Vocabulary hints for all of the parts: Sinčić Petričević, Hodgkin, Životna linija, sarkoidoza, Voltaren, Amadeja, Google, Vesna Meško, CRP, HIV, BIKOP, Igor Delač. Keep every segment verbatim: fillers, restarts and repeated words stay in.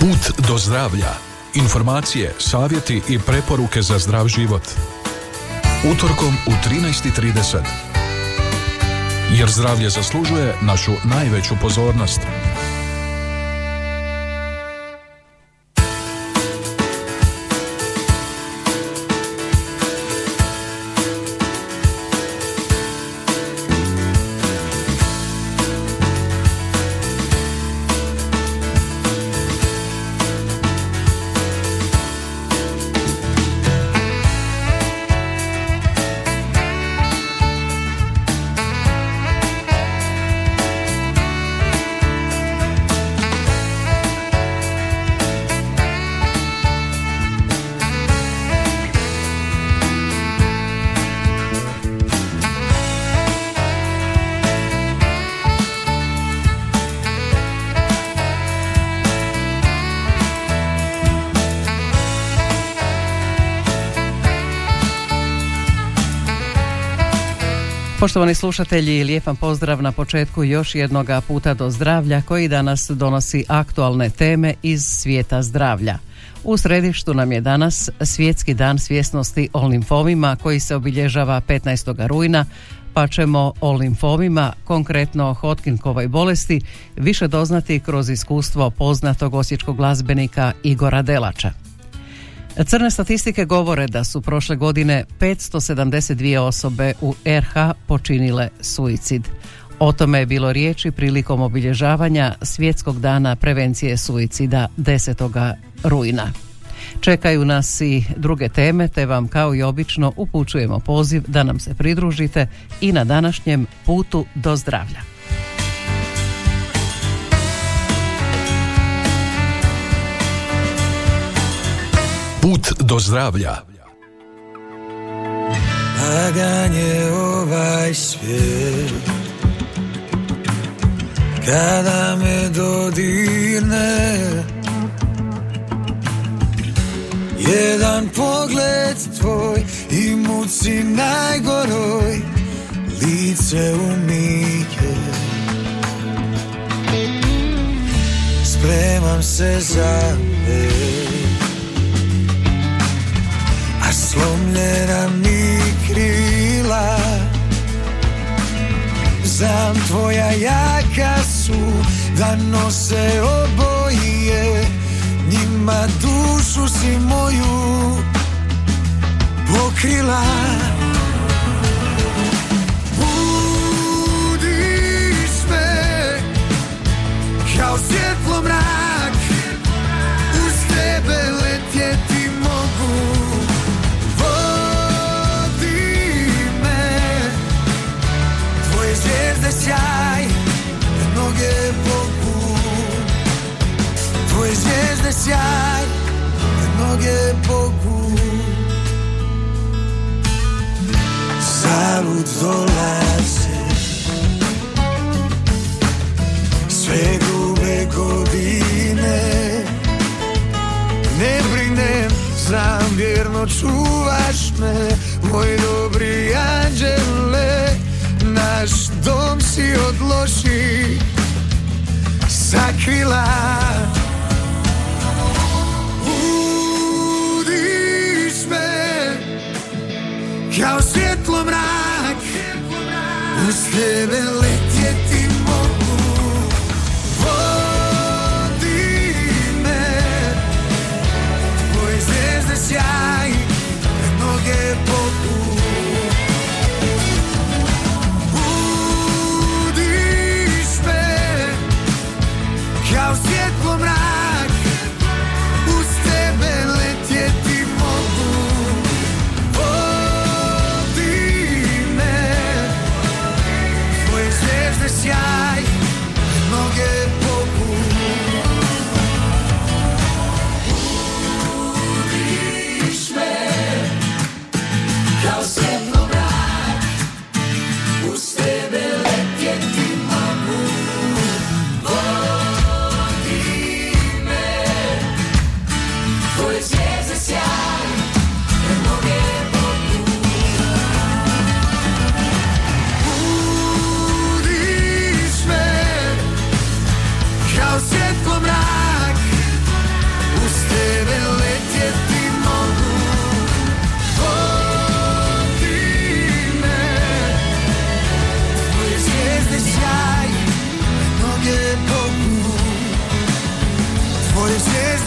Put do zdravlja. Informacije, savjeti i preporuke za zdrav život. Utorkom u trinaest i trideset. Jer zdravlje zaslužuje našu najveću pozornost. Poštovani slušatelji, lijepan pozdrav na početku još jednoga puta do zdravlja koji danas donosi aktualne teme iz svijeta zdravlja. U središtu nam je danas Svjetski dan svjesnosti o limfomima koji se obilježava petnaestog rujna, pa ćemo o limfomima, konkretno Hodgkinovoj bolesti, više doznati kroz iskustvo poznatog osječkog glazbenika Igora Delača. Crne statistike govore da su prošle godine petsto sedamdeset dvije osobe u er ha počinile suicid. O tome je bilo riječi prilikom obilježavanja Svjetskog dana prevencije suicida desetog rujna. Čekaju nas i druge teme, te vam kao i obično upućujemo poziv da nam se pridružite i na današnjem putu do zdravlja. Put do zdravlja. Pagan je ovaj svijet, kada me dodirne jedan pogled tvoj i muci najgoroj lice umije. Spremam se za te, a slomljena mi krila, znam tvoja jaka su, da nose oboje, njima dušu si moju pokrila. Budiš me kao svjetlo mrak, uz tebe letjeti zvijezde sjaj, da noge poku. Tvoje zvijezde sjaj, da noge poku. Zalud dolaze sve gube godine, ne brinem, znam vjerno čuvaš me, moj dobri anđele. Naš dom si od loših sakrila. Budiš me kao svjetlo mrak, uz tebe letjeti mogu. Vodi me, tvoj zvijezde sjaj, noge poku. Kao svjetlo mrak, uz tebe letjeti mogu. Vodi me, tvoje zvijezde sjaj, noge poku. Budiš me kao svjetlo mrak, uz tebe letjeti mogu. Vodi me,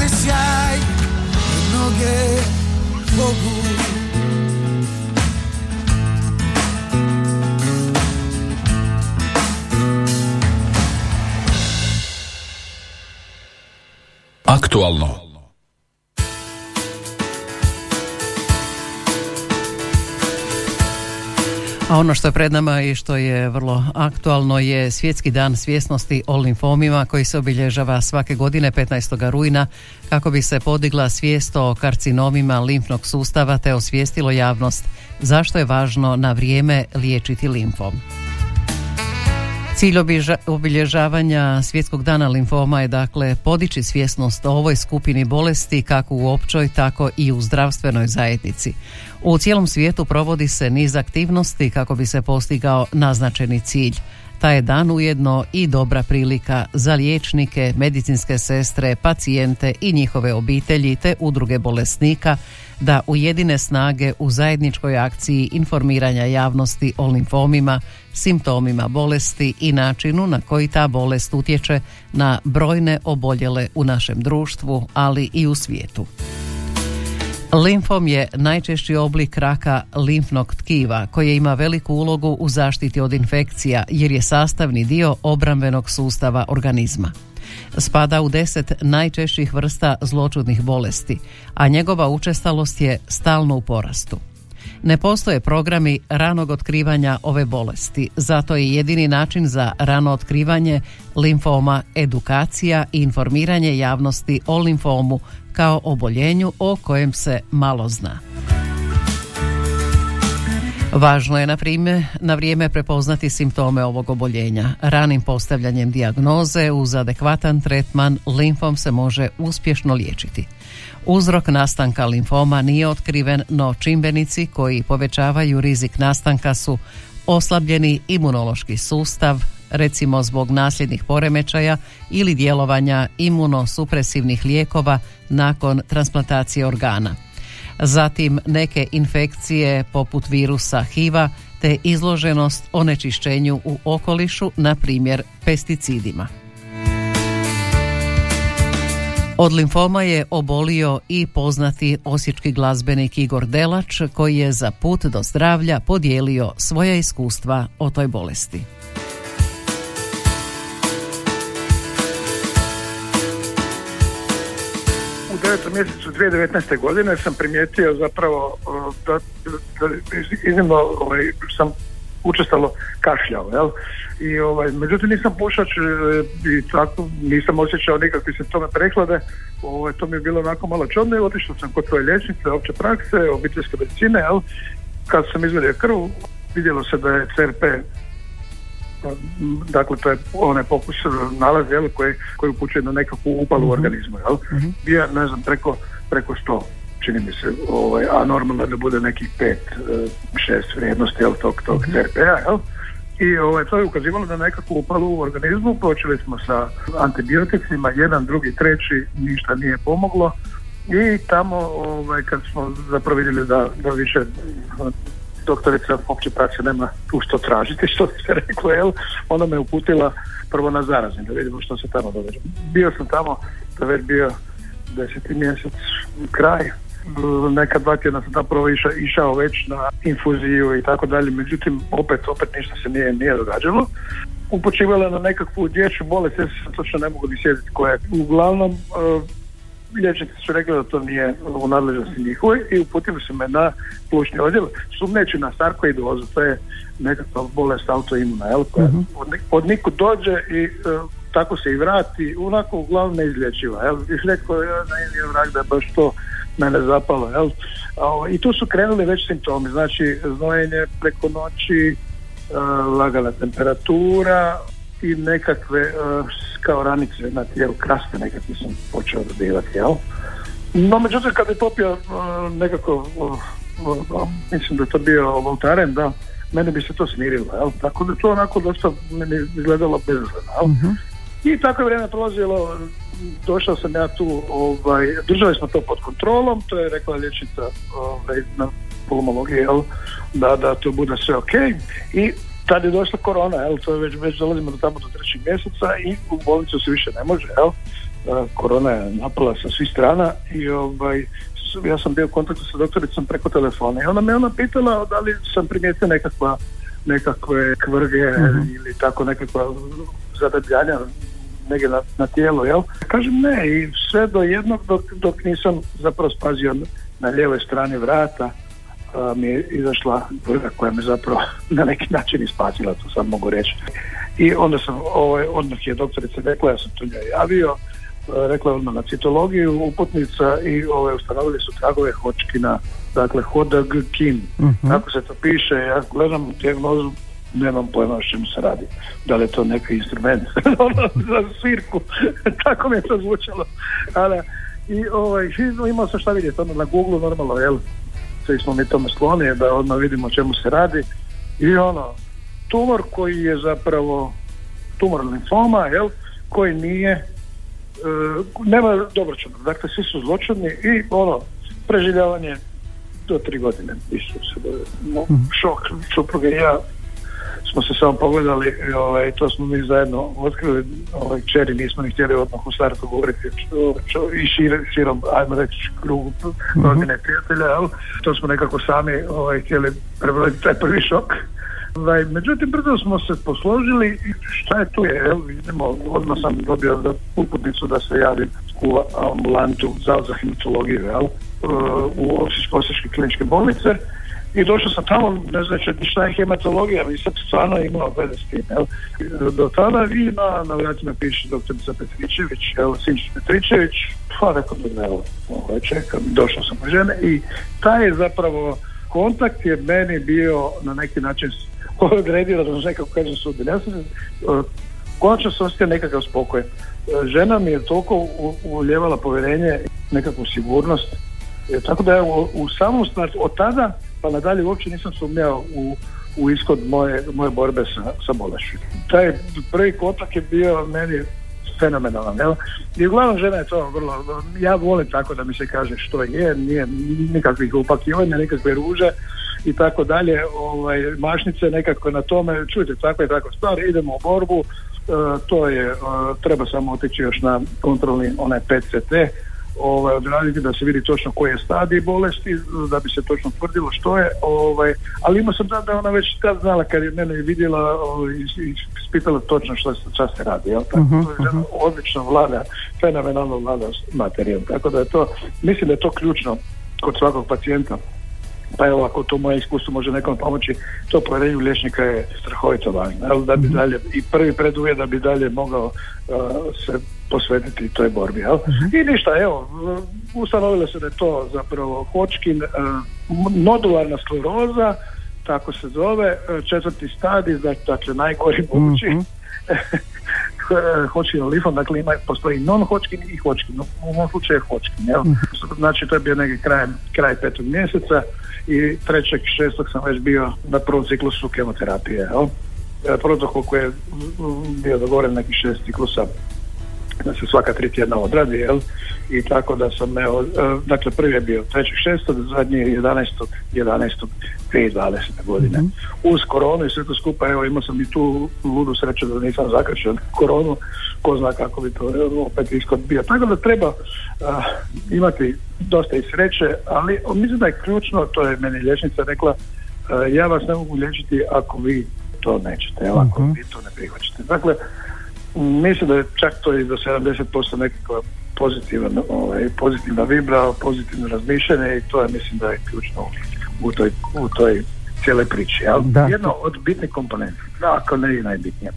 Jeste sjaj mnoge Bogu. Aktualno. A ono što je pred nama i što je vrlo aktualno je Svjetski dan svjesnosti o limfomima koji se obilježava svake godine petnaestog rujna kako bi se podigla svijest o karcinomima limfnog sustava te osvijestilo javnost zašto je važno na vrijeme liječiti limfom. Cilj obilježavanja Svjetskog dana limfoma je dakle podići svjesnost o ovoj skupini bolesti kako u općoj, tako i u zdravstvenoj zajednici. U cijelom svijetu provodi se niz aktivnosti kako bi se postigao naznačeni cilj. Taj je dan ujedno i dobra prilika za liječnike, medicinske sestre, pacijente i njihove obitelji te udruge bolesnika da ujedine snage u zajedničkoj akciji informiranja javnosti o limfomima, simptomima bolesti i načinu na koji ta bolest utječe na brojne oboljele u našem društvu, ali i u svijetu. Limfom je najčešći oblik raka limfnog tkiva koji ima veliku ulogu u zaštiti od infekcija jer je sastavni dio obrambenog sustava organizma. Spada u deset najčešćih vrsta zloćudnih bolesti, a njegova učestalost je stalno u porastu. Ne postoje programi ranog otkrivanja ove bolesti, zato je jedini način za rano otkrivanje limfoma edukacija i informiranje javnosti o limfomu kao oboljenju o kojem se malo zna. Važno je na primjer, na vrijeme prepoznati simptome ovog oboljenja. Ranim postavljanjem dijagnoze uz adekvatan tretman limfom se može uspješno liječiti. Uzrok nastanka limfoma nije otkriven, no čimbenici koji povećavaju rizik nastanka su oslabljeni imunološki sustav, recimo zbog nasljednih poremećaja ili djelovanja imunosupresivnih lijekova nakon transplantacije organa. Zatim neke infekcije poput virusa H I V-a te izloženost onečišćenju u okolišu, na primjer pesticidima. Od limfoma je obolio i poznati osječki glazbenik Igor Delač koji je za put do zdravlja podijelio svoja iskustva o toj bolesti. U devetom mjesecu dvije tisuće devetnaeste. godine sam primijetio zapravo da, da iznimno ovaj, sam učestalo kašljao, jel? I ovaj, međutim nisam pušač i tako nisam osjećao nikakve simptome prehlade, ovaj, to mi je bilo onako malo čudno i otišao sam kod svoje liječnice, opće prakse, obiteljske medicine, jel? Kad sam izvadio krv, vidjelo se da je C R P, dakle to je onaj pokus nalaz, jel, koji, koji upućuje na nekakvu upalu u organizmu, jel? Mm-hmm. Bija, ne znam, preko, preko sto, čini mi se, ovaj, a normalno da bude nekih pet, šest vrijednosti, jel, tog, tog mm-hmm. C R P-a, jel? I ovaj, to je ukazivalo na nekakvu upalu u organizmu. Počeli smo sa antibioticima, jedan, drugi, treći, ništa nije pomoglo i tamo ovaj, kad smo zapravo vidjeli da, da više doktorica opće prakse nema tu što tražiti, što se reklo, jel, ona me uputila prvo na zarazni, da vidimo što se tamo događa. Bio sam tamo, to već bio deseti mjesec, kraj, neka dva tjedna sam zapravo iša, išao već na infuziju i tako dalje, međutim opet, opet ništa se nije, nije događalo. Upočivala na nekakvu dječju bolest, ja se točno ne mogu ni sjetiti koja je. Uglavnom, uh, liječnici su rekli da to nije u nadležnosti njihove i uputili su me na plućni odjel, sumnjeći na sarkoidozu, to je nekakva bolest autoimuna, jel, koja mm-hmm. od, od nikud dođe i uh, tako se i vrati, onako uglavnom neizlječiva, jel, i rekao je na Indiju vrak da je baš to mene zapalo, jel, uh, i tu su krenuli već simptomi, znači znojenje preko noći, uh, lagana temperatura i nekakve uh, kao ranice na tijelu, krasne nekakve sam počeo dobivati, jel? No, međutim, kad je popio uh, nekako, uh, uh, mislim da je to bio Voltaren, da, mene bi se to smirilo, jel? Tako da to onako dosta meni izgledalo bezazleno, jel? Mm-hmm. I tako je vrijeme prolazilo, došao sam ja tu, ovaj, držali smo to pod kontrolom, to je rekla liječnica ovaj, na pulmologiji, jel? Da, da to bude sve ok. I tad je došla korona, jel, to je već, već dolazimo do tamo do trećeg mjeseca i u bolnicu se više ne može, jel, korona je napala sa svih strana i ovaj, ja sam bio u kontaktu sa doktoricom preko telefona i ona me ona pitala da li sam primijetio nekakva, nekakve kvrge mm-hmm. ili tako nekakva zadebljanja negdje na, na tijelo, jel? Kažem ne, i sve do jednog dok, dok nisam zapravo spazio na lijevoj strani vrata a, mi je izašla kvrga koja me zapravo na neki način ispasila, to sam mogu reći. I onda sam, ovaj, odmah je doktorica rekla, ja sam tu njoj javio, rekla odmah na citologiju, uputnica i ovaj, ustanovili su tragove Hodgkina, dakle Hodgkin, uh-huh. kako se to piše, ja gledam dijagnozu, nemam pojma o čemu se radi, da li je to neki instrument za svirku, tako mi je to zvučalo, ali i ovaj, imao sam šta vidjeti, ono na Google normalno, jel, svi smo mi tome skloni, da odmah vidimo o čemu se radi i ono, tumor koji je zapravo tumor limfoma, jel, koji nije Uh, nema dobročuna, dakle svi su zločudni i ono, preživljavanje do tri godine se, no, mm-hmm. šok, supruga i ja smo se samo pogledali i ovaj, to smo mi zajedno otkrili, ovaj, čeri nismo ni htjeli odmah u startu govoriti čo, čo, i šire, širom, ajmo reći krugu mm-hmm. rodine prijatelja, ali to smo nekako sami ovaj, htjeli prebroditi taj prvi šok. Ovaj, međutim, brzo smo se posložili i šta je tu je, evo vidimo, odmah sam dobio da uputnicu da se javim u ambulantu za, za hematologiju, jel, u Osječke kliničke bolnice i došao sam tamo, ne znači šta je hematologija, i sad stvarno imao veze s tim, jel, do tada i na, na vratima piše doktorica Petričević, jel, Sinčić Petričević, pa rekao da ne, ovaj, čekam, došao sam po žene i taj je zapravo kontakt je meni bio na neki način odredio, da nekako kažem sudbine. Ja sam uh, konačno sam ostio nekakav spokoj. Uh, žena mi je toliko uljevala povjerenje, nekakvu sigurnost. E, tako da ja u, u samom startu, od tada pa nadalje uopće nisam sumnjao u, u ishod moje, moje borbe sa, sa bolešću. Taj prvi kontakt je bio meni fenomenalan. Jel? I uglavnom žena je to vrlo, ja volim tako da mi se kaže što je, nije nikakvih upakivanja, nikakve ruže i tako dalje, ovaj, mašnice nekako na tome, čujte, tako je tako stvar, idemo u borbu, e, to je, e, treba samo otići još na kontrolni onaj P C T, ovaj, odraditi da se vidi točno koji je stadij bolesti, da bi se točno tvrdilo što je, ovaj, ali imao sam da, da ona već tad znala kad je mene vidjela ovaj, i spitala točno što se čas se radi, jel? Tako, uh-huh, to je uh-huh. odlično vlada, fenomenalno vlada materijal, tako da je to, mislim da je to ključno kod svakog pacijenta. Pa evo, ako to moje iskustvo može nekom pomoći, to povjerenje liječnika je strahovito važno. Da bi dalje, i prvi preduvjet da bi dalje mogao uh, se posvetiti toj borbi. Jel? Uh-huh. I ništa, evo, ustanovilo se da je to zapravo Hodgkin, uh, nodularna skleroza, tako se zove, četvrti stadij, dakle najgori mogući. Uh-huh. Hodgkin limfom, dakle ima, postoji non-Hodgkin i Hodgkin, u ovom slučaju je Hodgkin, jel? Znači to je bio neki kraj, kraj petog mjeseca i trećeg, šestog sam već bio na prvom ciklusu kemoterapije, jel? Protokol koji je bio dogovoren nekih šest ciklusa da se svaka tri tjedna odradi, jel? I tako da sam, evo, dakle prvi je bio trećeg, šestog, zadnji jedanaestog jedanaestog dvije tisuće dvadesete. godine. Mm-hmm. Uz koronu i sve to skupa, evo imao sam i tu ludu sreću da nisam zakrčio koronu, ko zna kako bi to opet iskod bio. Tako da treba uh, imati dosta i sreće, ali mislim da je ključno, to je meni liječnica rekla, uh, ja vas ne mogu liječiti ako vi to nećete, jel, ako mm-hmm. vi to ne prihvaćate. Dakle, mislim da je čak to i do sedamdeset posto nekakva pozitivan, ovaj, pozitivna vibra, pozitivno razmišljanje i to je, mislim da je ključno u toj, u toj cijele priči. Jedno od bitnih komponenta, ako ne i najbitnije.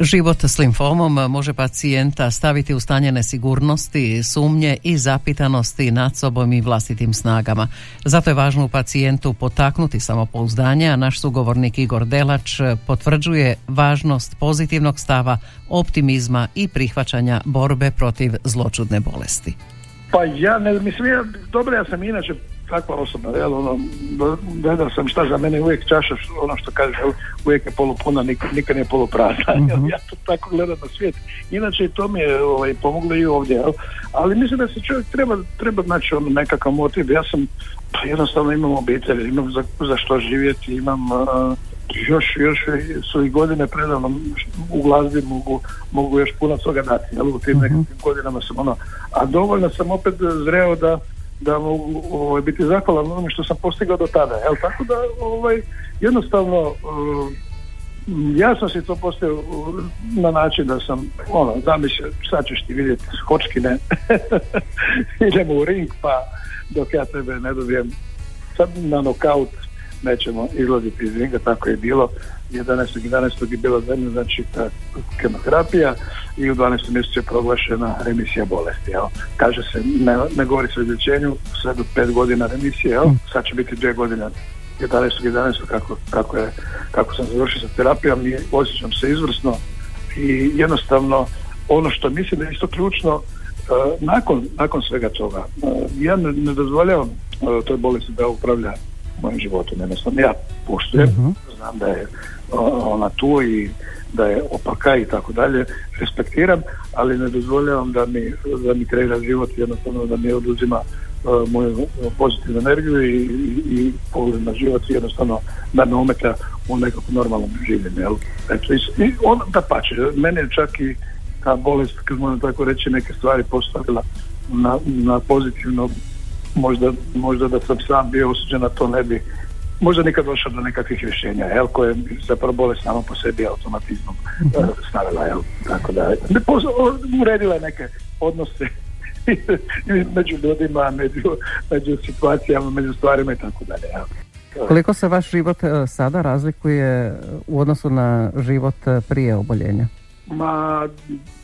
Život s limfomom može pacijenta staviti u stanje nesigurnosti, sumnje i zapitanosti nad sobom i vlastitim snagama. Zato je važno u pacijentu potaknuti samopouzdanje, a naš sugovornik Igor Delač potvrđuje važnost pozitivnog stava, optimizma i prihvaćanja borbe protiv zloćudne bolesti. Pa ja ne mislim, ja, dobro, ja sam inače takva osoba, jel, ono, gledao sam šta za mene uvijek čaša, ono što kaže, uvijek je polupuna, nikad nije poluprazna, mm-hmm. ja to tako gledam na svijet, inače to mi je ovaj, pomoglo i ovdje, jel? Ali mislim da se čovjek treba, treba naći ono, nekakav motiv, ja sam, pa jednostavno imam obitelj, imam za, za što živjeti, imam uh, još, još su i godine predavnom u glazbi mogu, mogu još puno toga dati, ali u tim uh-huh. nekim godinama sam ono, a dovoljno sam opet zreo da, da mogu ovaj, biti zahvalan onome što sam postigao do tada, jel? Tako da ovaj, jednostavno uh, ja sam si to postao na način da sam, ono, zamišljao, sad ćeš ti vidjeti Hodgkine, idemo u ring, pa dok ja tebe ne dobijem sad na nokaut nećemo izlaziti iz ringa, tako je bilo. jedanaestog jedanaestog je bila zemlja, znači ta kemoterapija, i u dvanaestom mjesecu je proglašena remisija bolesti. Jel? Kaže se, ne, ne govori se o izlječenju, sve do pet godina remisije, jel? Sad će biti dvije godine. jedanaestog jedanaestog kako, kako, je, kako sam završio sa terapijom i osjećam se izvrsno i jednostavno ono što mislim da je isto ključno uh, nakon, nakon svega toga uh, ja ne, ne dozvoljavam uh, toj bolesti da upravlja mojim životom, jednostavno ja poštujem, uh-huh. znam da je uh, ona tu i da je opaka i tako dalje, respektiram, ali ne dozvoljavam da mi, da mi kreira život, jednostavno da mi oduzima Uh, moju pozitivnu energiju i, i, i pogled na život, jednostavno da me ometa u nekakvom normalnom življenju. Eto, i, i on, da pače, mene je čak i ta bolest, kad moram tako reći, neke stvari postavila na, na pozitivno, možda, možda da sam sam bio osuđen na to, ne bi možda nikad došao do nekakvih rješenja, jel, koje bi zapravo bolest sama po sebi automatizmom uh, stavila, jel, tako da, poz, uredila je neke odnose među ljudima, među, među situacijama, među stvarima i tako dalje. Koliko se vaš život sada razlikuje u odnosu na život prije oboljenja? Ma,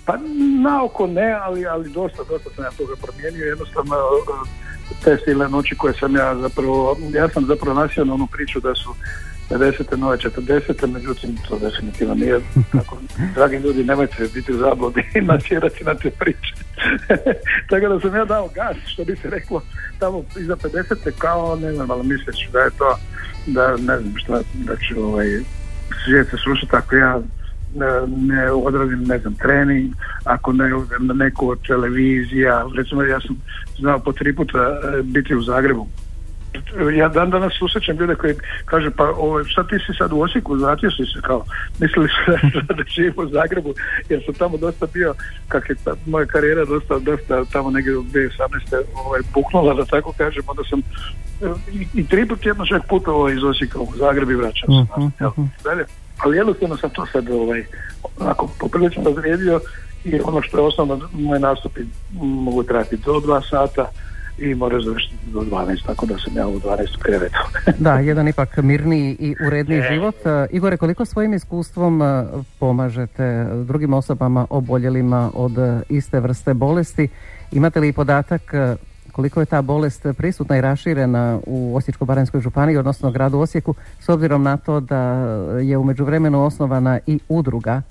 pa naoko ne, ali, ali dosta, dosta sam ja toga promijenio. Jednostavno, te silne noći koje sam ja zapravo, ja sam zapravo nasio na onu priču da su pedesete nove četrdesete, međutim to definitivno nije tako. Dragi ljudi, nemojte biti u zabludi i nasjerati na te priče. Tako da sam ja dao gas, što bi se reklo, tamo iza pedesete, kao ne znam, ali misleći da je to, da ne znam šta, da ću ovaj, svijet se slušati ako ja ne odradim, ne znam, trening, ako ne na neku televizija. Recimo, ja sam znao po tri puta biti u Zagrebu. Ja dan danas susrećem ljude koji kaže, pa ovo, šta ti si sad u Osijeku, vratio si se, kao, mislili su da, da živim u Zagrebu, jer sam tamo dosta bio, kak je ta moja karijera dosta, dosta tamo negdje u dvije tisuće osamnaeste ovaj, puknula, da tako kažem, onda sam i, i tri put jedno čak putovao iz Osijeka u Zagreb i vraćao se. Uh-huh, uh-huh. Dalje, ali jednostavno sam to sad ovaj, onako poprilično razrijedio i ono što je osnovno, moje nastupi mogu trajati do dva sata, i mora završiti do dvanaest, tako da sam ja u dvanaest krevetu. Da, jedan ipak mirniji i uredniji e. život. Igore, koliko svojim iskustvom pomažete drugim osobama oboljelima od iste vrste bolesti? Imate li podatak koliko je ta bolest prisutna i raširena u Osječko-baranjskoj županiji, odnosno gradu Osijeku, s obzirom na to da je u međuvremenu osnovana i udruga?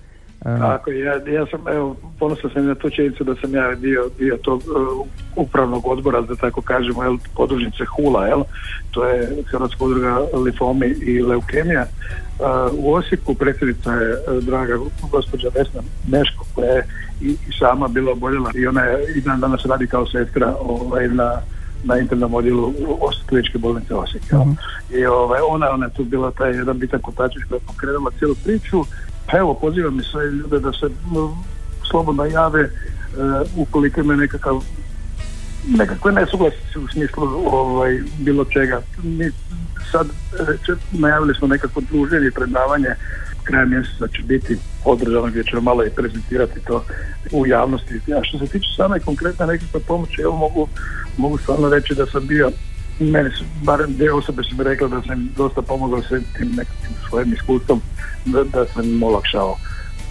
Tako, ja, ja sam, evo, ponosan sam na tu činjenicu da sam ja dio, dio tog uh, upravnog odbora, da tako kažemo, jel, podružnice Hula, jel, to je Hrvatska udruga lifomi i leukemija. Uh, u Osijeku predsjednica je uh, draga gospođa Vesna Meško, koja je i, i sama bila oboljela i ona je i dan danas radi kao sestra ovaj, na, na internom odjelu Kliničke bolnice Osijek. Mm-hmm. I ovaj, ona, ona je tu bila taj jedan bitan kotačić koja je pokrenula cijelu priču. Pa evo, pozivam i sve ljude da se no, slobodno jave e, ukoliko ima nekakav nekakve nesuglasice u smislu ovaj, bilo čega. Mi sad e, najavili smo nekako druženje i predavanje, krajem mjeseca će biti održano gdje ćemo malo i prezentirati to u javnosti. A što se tiče same konkretne nekakve pomoći, evo mogu, mogu stvarno reći da sam bio, meni su, barem dvije osobe su mi rekla da sam dosta pomogao sve tim nekakvim svojim iskustvom, da, da sam im olakšao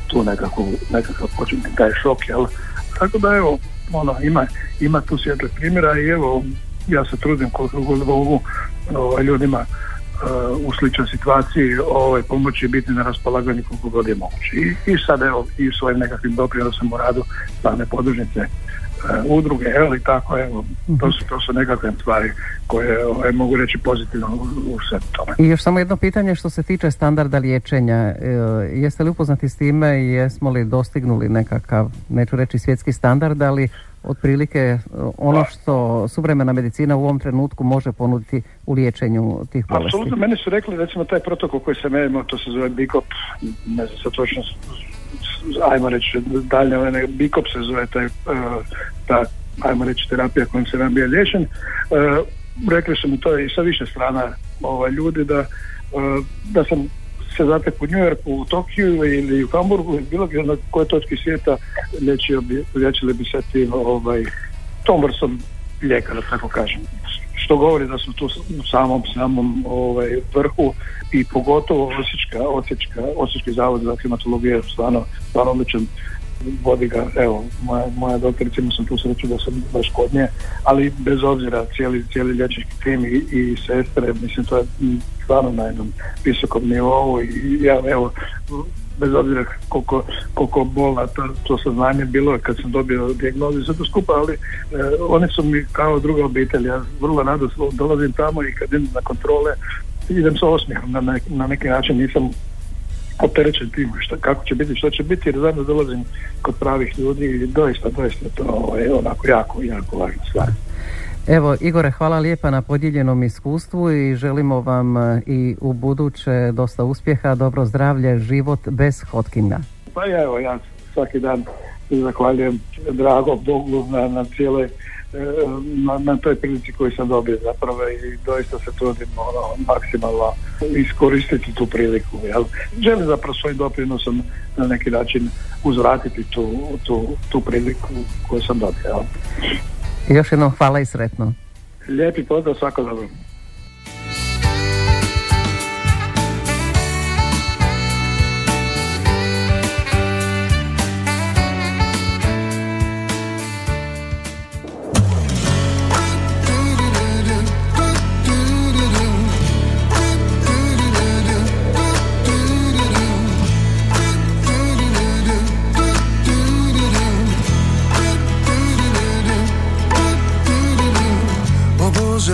tu nekakvu, nekakav početni taj šok, jel? Tako da evo, ono, ima, ima tu svijetlih primjera i evo, ja se trudim koliko god mogu ovaj, ljudima uh, u sličnoj situaciji ovaj, pomoći biti na raspolaganju koliko god je moguće. I, i sad evo, i svojim nekakvim doprinosom u radu same podružnice udruge, ali tako, evo, to su, to su nekakve stvari koje ovaj, mogu reći pozitivno u, u sve tome. I još samo jedno pitanje što se tiče standarda liječenja. E, jeste li upoznati s time i jesmo li dostignuli nekakav, neću reći svjetski standard, ali otprilike ono što suvremena medicina u ovom trenutku može ponuditi u liječenju tih bolesti? Apsolutno, meni su rekli, recimo, taj protokol koji sam ja imao, to se zove BIKOP, ne znam sad točno, ajmo reći, daljnje, BIKOP se zove taj, ta, ajmo reći, terapija kojom se nam bio liječen. Rekli su mi to i sa više strana ljudi da, da sam se zatek u New Yorku, u Tokiju ili u Hamburgu ili bilo gdje na koje točki svijeta liječio bi, liječili bi se tim ovaj, tom vrstom lijeka, da tako kažem. Što govori da su tu u samom, samom ovaj, vrhu i pogotovo Osječka, Osječka, Osječki zavod za klimatologiju, stvarno, stvarno odličan, vodi ga, evo, moja, moja doktorica, ima sam tu sreću da sam baš kod nje, ali bez obzira cijeli, cijeli liječnički tim i, i sestre, mislim, to je stvarno na jednom visokom nivou i ja, evo, bez obzira koliko, koliko bola to, to saznanje bilo kad sam dobio dijagnozu i sve to skupa, ali e, oni su mi kao druga obitelj, ja vrlo rado dolazim tamo i kad idem na kontrole, idem sa osmijehom, na, ne, na neki način nisam opterećen tim šta, kako će biti, što će biti, jer zajedno dolazim kod pravih ljudi i doista, doista to je onako jako, jako važna stvar. Evo, Igore, hvala lijepa na podijeljenom iskustvu i želimo vam i u buduće dosta uspjeha, dobro zdravlje, život bez Hodgkina. Pa ja, evo, ja svaki dan zahvaljujem drago Bogu na, na cijeloj Na, na toj prilici koju sam dobio zapravo i doista se trudim ono, maksimalno iskoristiti tu priliku. Jel? Želim zapravo svojim doprinosom na neki način uzvratiti tu, tu, tu priliku koju sam dobio. Jel? Još jednom hvala i sretno. Lijepi pozdrav, svako dobro.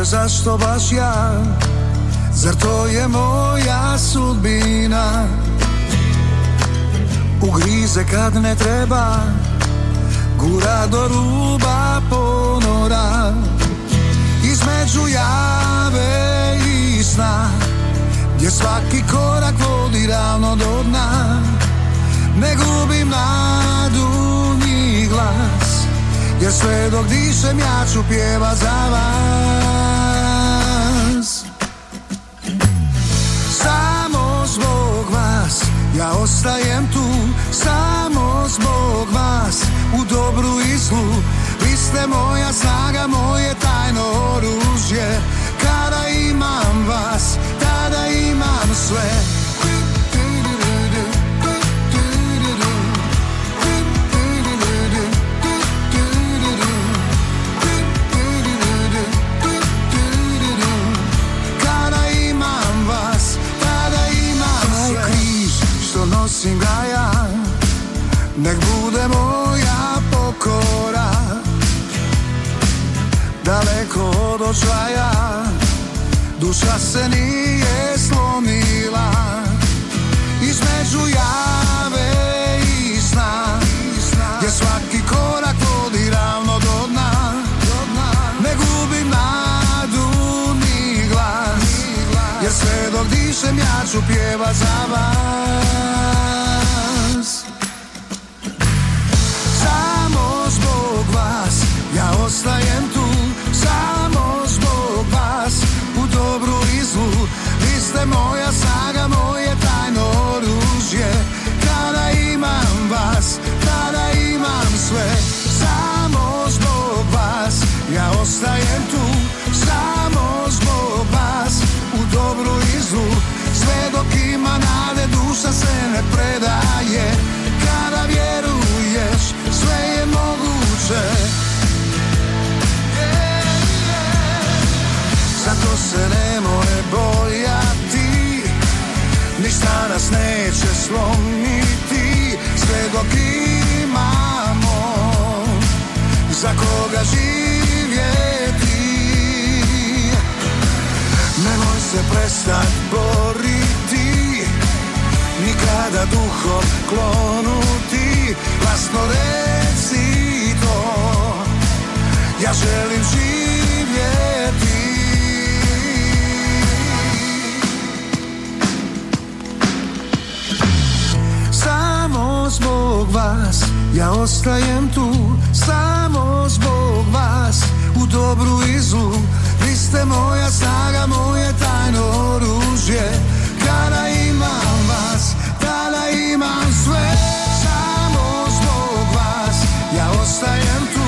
Zašto baš ja, zar to je moja sudbina? Ugrize kad ne treba, gura do ruba ponora. Između jave i sna, gdje svaki korak vodi ravno do dna. Ne gubim nadu ni glas, jer sve dok dišem ja ću pjeva za vas. Ja ostajem tu samo zbog vas, u dobru i zlu. Vi ste moja snaga, moje tajno oružje. Kada imam vas, tada imam sve. Nosim ga ja, nek bude moja pokora. Daleko od očaja, duša se nije slomila. Između jave i sna, gdje svaki korak vodi ravno do dna. Ne gubim nadu ni glas, jer sve dok dišem ja ću pjevat za vas. Ostajem tu samo zbog vas, u dobru i zlu. Vi ste moja snaga, moje tajno oružje. Kada imam vas, tada imam sve. Samo zbog vas, ja ostajem tu samo zbog vas, u dobru i zlu. Sve dok ima nade, duša se ne predaje. Kada vjeruješ, sve je moguće. Zato se nemoj bojati, ništa nas neće slomiti. Sve dok imamo za koga živjeti. Nemoj se prestat boriti, nikada duhom klonuti. Glasno reci to, ja želim živjeti. Samo zbog vas ja ostajem tu, samo zbog vas u dobru i zlu. Vi ste moja snaga, moje tajno oružje. Kada imam vas, tada imam sve. Samo zbog vas ja ostajem tu,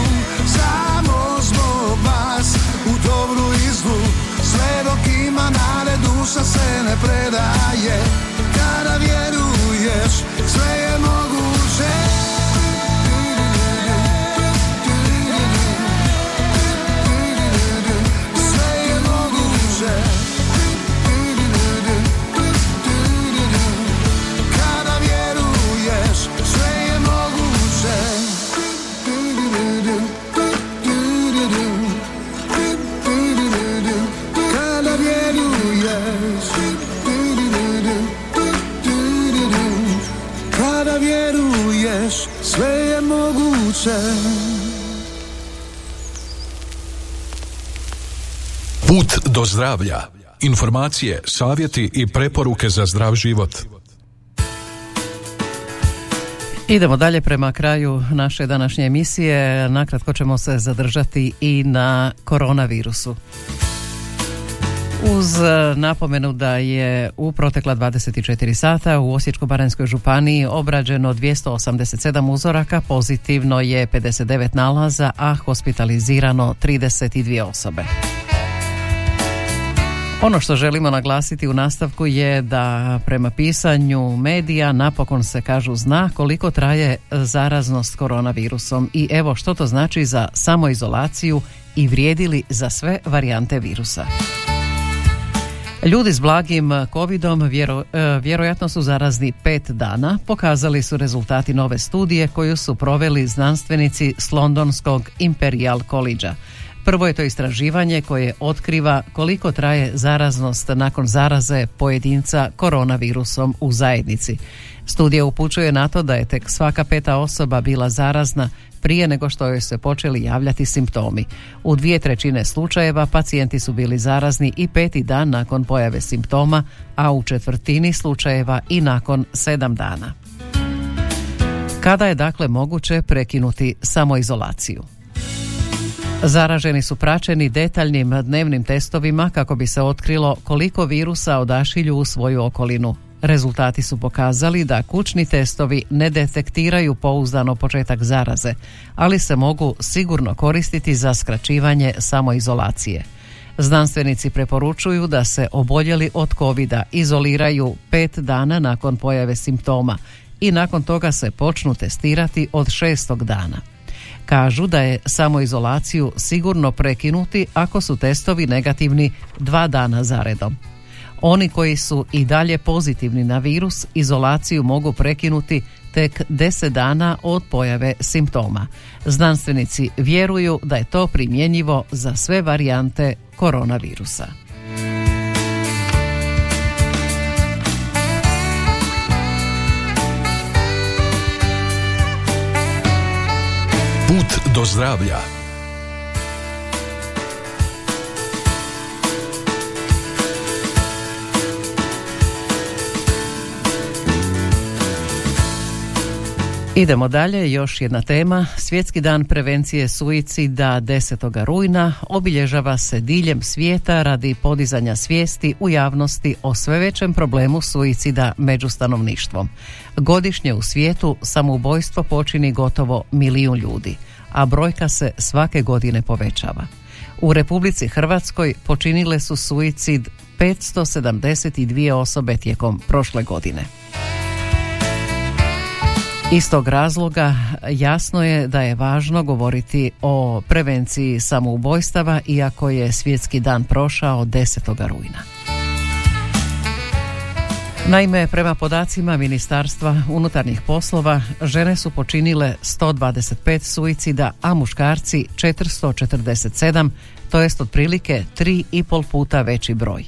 samo zbog vas u dobru i zlu. Sve dok ima nade, duša se ne predaje. Kada vjeruješ, sve je moguće. Kada vjeruješ, sve je moguće. Kada vjeruješ, kada vjeruješ, sve je moguće. Put do zdravlja. Informacije, savjeti i preporuke za zdrav život. Idemo dalje prema kraju naše današnje emisije. Nakratko ćemo se zadržati i na koronavirusu. Uz napomenu da je u protekla dvadeset četiri sata u Osječko-baranjskoj županiji obrađeno dvjesto osamdeset sedam uzoraka, pozitivno je pedeset devet nalaza, a hospitalizirano trideset dvije osobe. Ono što želimo naglasiti u nastavku je da prema pisanju medija napokon se, kažu, zna koliko traje zaraznost koronavirusom i evo što to znači za samoizolaciju i vrijedi li za sve varijante virusa. Ljudi s blagim covidom vjero, vjerojatno su zarazni pet dana, pokazali su rezultati nove studije koju su proveli znanstvenici s londonskog Imperial College-a. Prvo je to istraživanje koje otkriva koliko traje zaraznost nakon zaraze pojedinca koronavirusom u zajednici. Studija upućuje na to da je tek svaka peta osoba bila zarazna prije nego što joj se počeli javljati simptomi. U dvije trećine slučajeva pacijenti su bili zarazni i peti dan nakon pojave simptoma, a u četvrtini slučajeva i nakon sedam dana. Kada je dakle moguće prekinuti samoizolaciju? Zaraženi su praćeni detaljnim dnevnim testovima kako bi se otkrilo koliko virusa odašilju u svoju okolinu. Rezultati su pokazali da kućni testovi ne detektiraju pouzdano početak zaraze, ali se mogu sigurno koristiti za skraćivanje samoizolacije. Znanstvenici preporučuju da se oboljeli od covida izoliraju pet dana nakon pojave simptoma i nakon toga se počnu testirati od šestog dana. Kažu da je samoizolaciju sigurno prekinuti ako su testovi negativni dva dana zaredom. Oni koji su i dalje pozitivni na virus, izolaciju mogu prekinuti tek deset dana od pojave simptoma. Znanstvenici vjeruju da je to primjenjivo za sve varijante koronavirusa. Put do zdravlja. Idemo dalje, još jedna tema. Svjetski dan prevencije suicida desetog rujna obilježava se diljem svijeta radi podizanja svijesti u javnosti o sve većem problemu suicida među stanovništvom. Godišnje u svijetu samoubojstvo počini gotovo milijun ljudi, a brojka se svake godine povećava. U Republici Hrvatskoj počinile su suicid petsto sedamdeset dvije osobe tijekom prošle godine. Iz tog razloga jasno je da je važno govoriti o prevenciji samoubojstava iako je svjetski dan prošao desetog rujna. Naime, prema podacima Ministarstva unutarnjih poslova, žene su počinile sto dvadeset pet suicida, a muškarci četiristo četrdeset sedam, to jest otprilike tri i pol puta veći broj.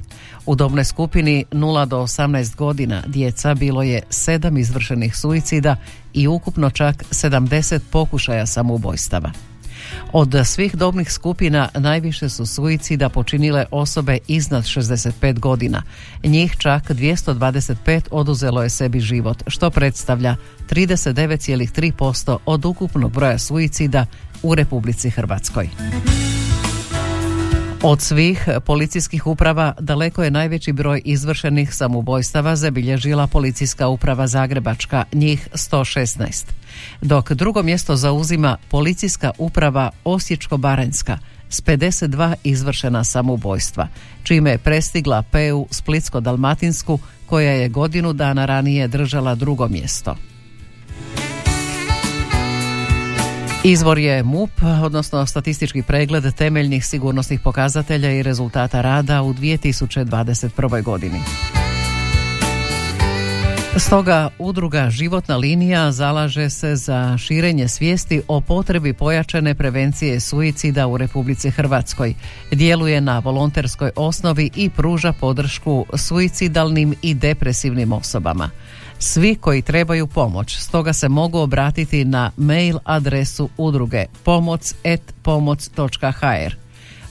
U dobnoj skupini nula do osamnaest godina djeca bilo je sedam izvršenih suicida i ukupno čak sedamdeset pokušaja samoubojstava. Od svih dobnih skupina najviše su suicida počinile osobe iznad šezdeset pet godina. Njih čak dvjesto dvadeset pet oduzelo je sebi život, što predstavlja trideset devet zarez tri posto od ukupnog broja suicida u Republici Hrvatskoj. Od svih policijskih uprava daleko je najveći broj izvršenih samoubojstava zabilježila Policijska uprava Zagrebačka, njih sto šesnaest. Dok drugo mjesto zauzima Policijska uprava Osječko-baranjska s pedeset dva izvršena samoubojstva, čime je prestigla P U Splitsko-dalmatinsku, koja je godinu dana ranije držala drugo mjesto. Izvor je M U P, odnosno statistički pregled temeljnih sigurnosnih pokazatelja i rezultata rada u dvije tisuće dvadeset prvoj. godini. Stoga udruga Životna linija zalaže se za širenje svijesti o potrebi pojačane prevencije suicida u Republici Hrvatskoj. Djeluje na volonterskoj osnovi i pruža podršku suicidalnim i depresivnim osobama. Svi koji trebaju pomoć stoga se mogu obratiti na mail adresu udruge pomoc at pomoc točka h r.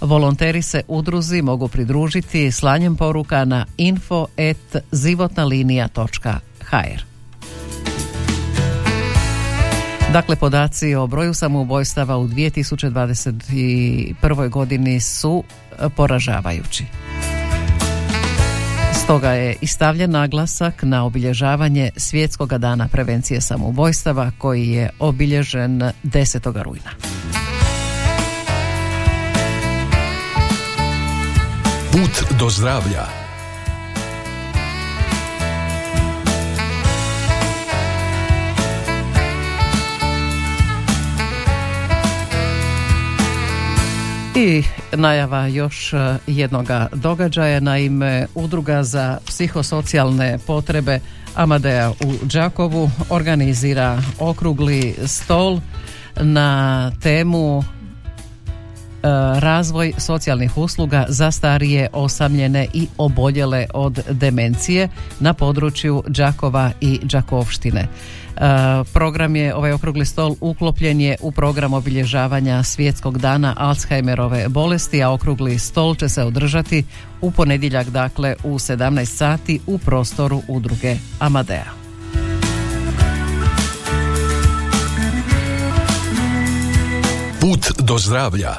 Volonteri se udruzi mogu pridružiti slanjem poruka na info at životnalinija točka h r. Dakle, podaci o broju samoubojstava u dvije tisuće dvadeset prvoj. godini su poražavajući. Stoga je i stavljen naglasak na obilježavanje Svjetskog dana prevencije samoubojstava, koji je obilježen desetog rujna. Put do zdravlja. I najava još jednog događaja. Naime, Udruga za psihosocijalne potrebe Amadeja u Đakovu organizira okrugli stol na temu razvoj socijalnih usluga za starije, osamljene i oboljele od demencije na području Đakova i Đakovštine. Program je, ovaj okrugli stol uklopljen je u program obilježavanja Svjetskog dana Alzheimerove bolesti, a okrugli stol će se održati u ponedjeljak, dakle u sedamnaest sati u prostoru udruge Amadeja. Put do zdravlja.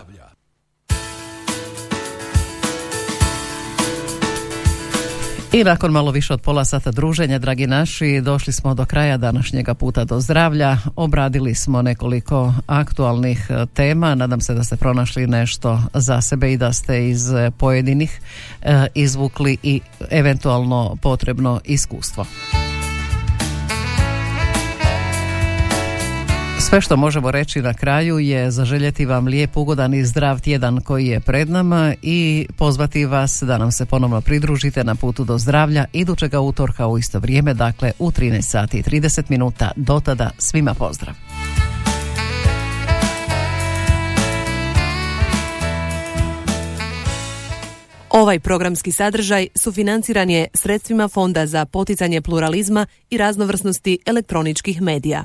I nakon malo više od pola sata druženja, dragi naši, došli smo do kraja današnjega Puta do zdravlja. Obradili smo nekoliko aktualnih tema. Nadam se da ste pronašli nešto za sebe i da ste iz pojedinih e, izvukli i eventualno potrebno iskustvo. Sve što možemo reći na kraju je zaželjeti vam lijep, ugodan i zdrav tjedan koji je pred nama i pozvati vas da nam se ponovno pridružite na Putu do zdravlja idućega utorka u isto vrijeme, dakle u trinaest sati i trideset minuta. Do tada svima pozdrav. Ovaj programski sadržaj sufinanciran je sredstvima Fonda za poticanje pluralizma i raznovrsnosti elektroničkih medija.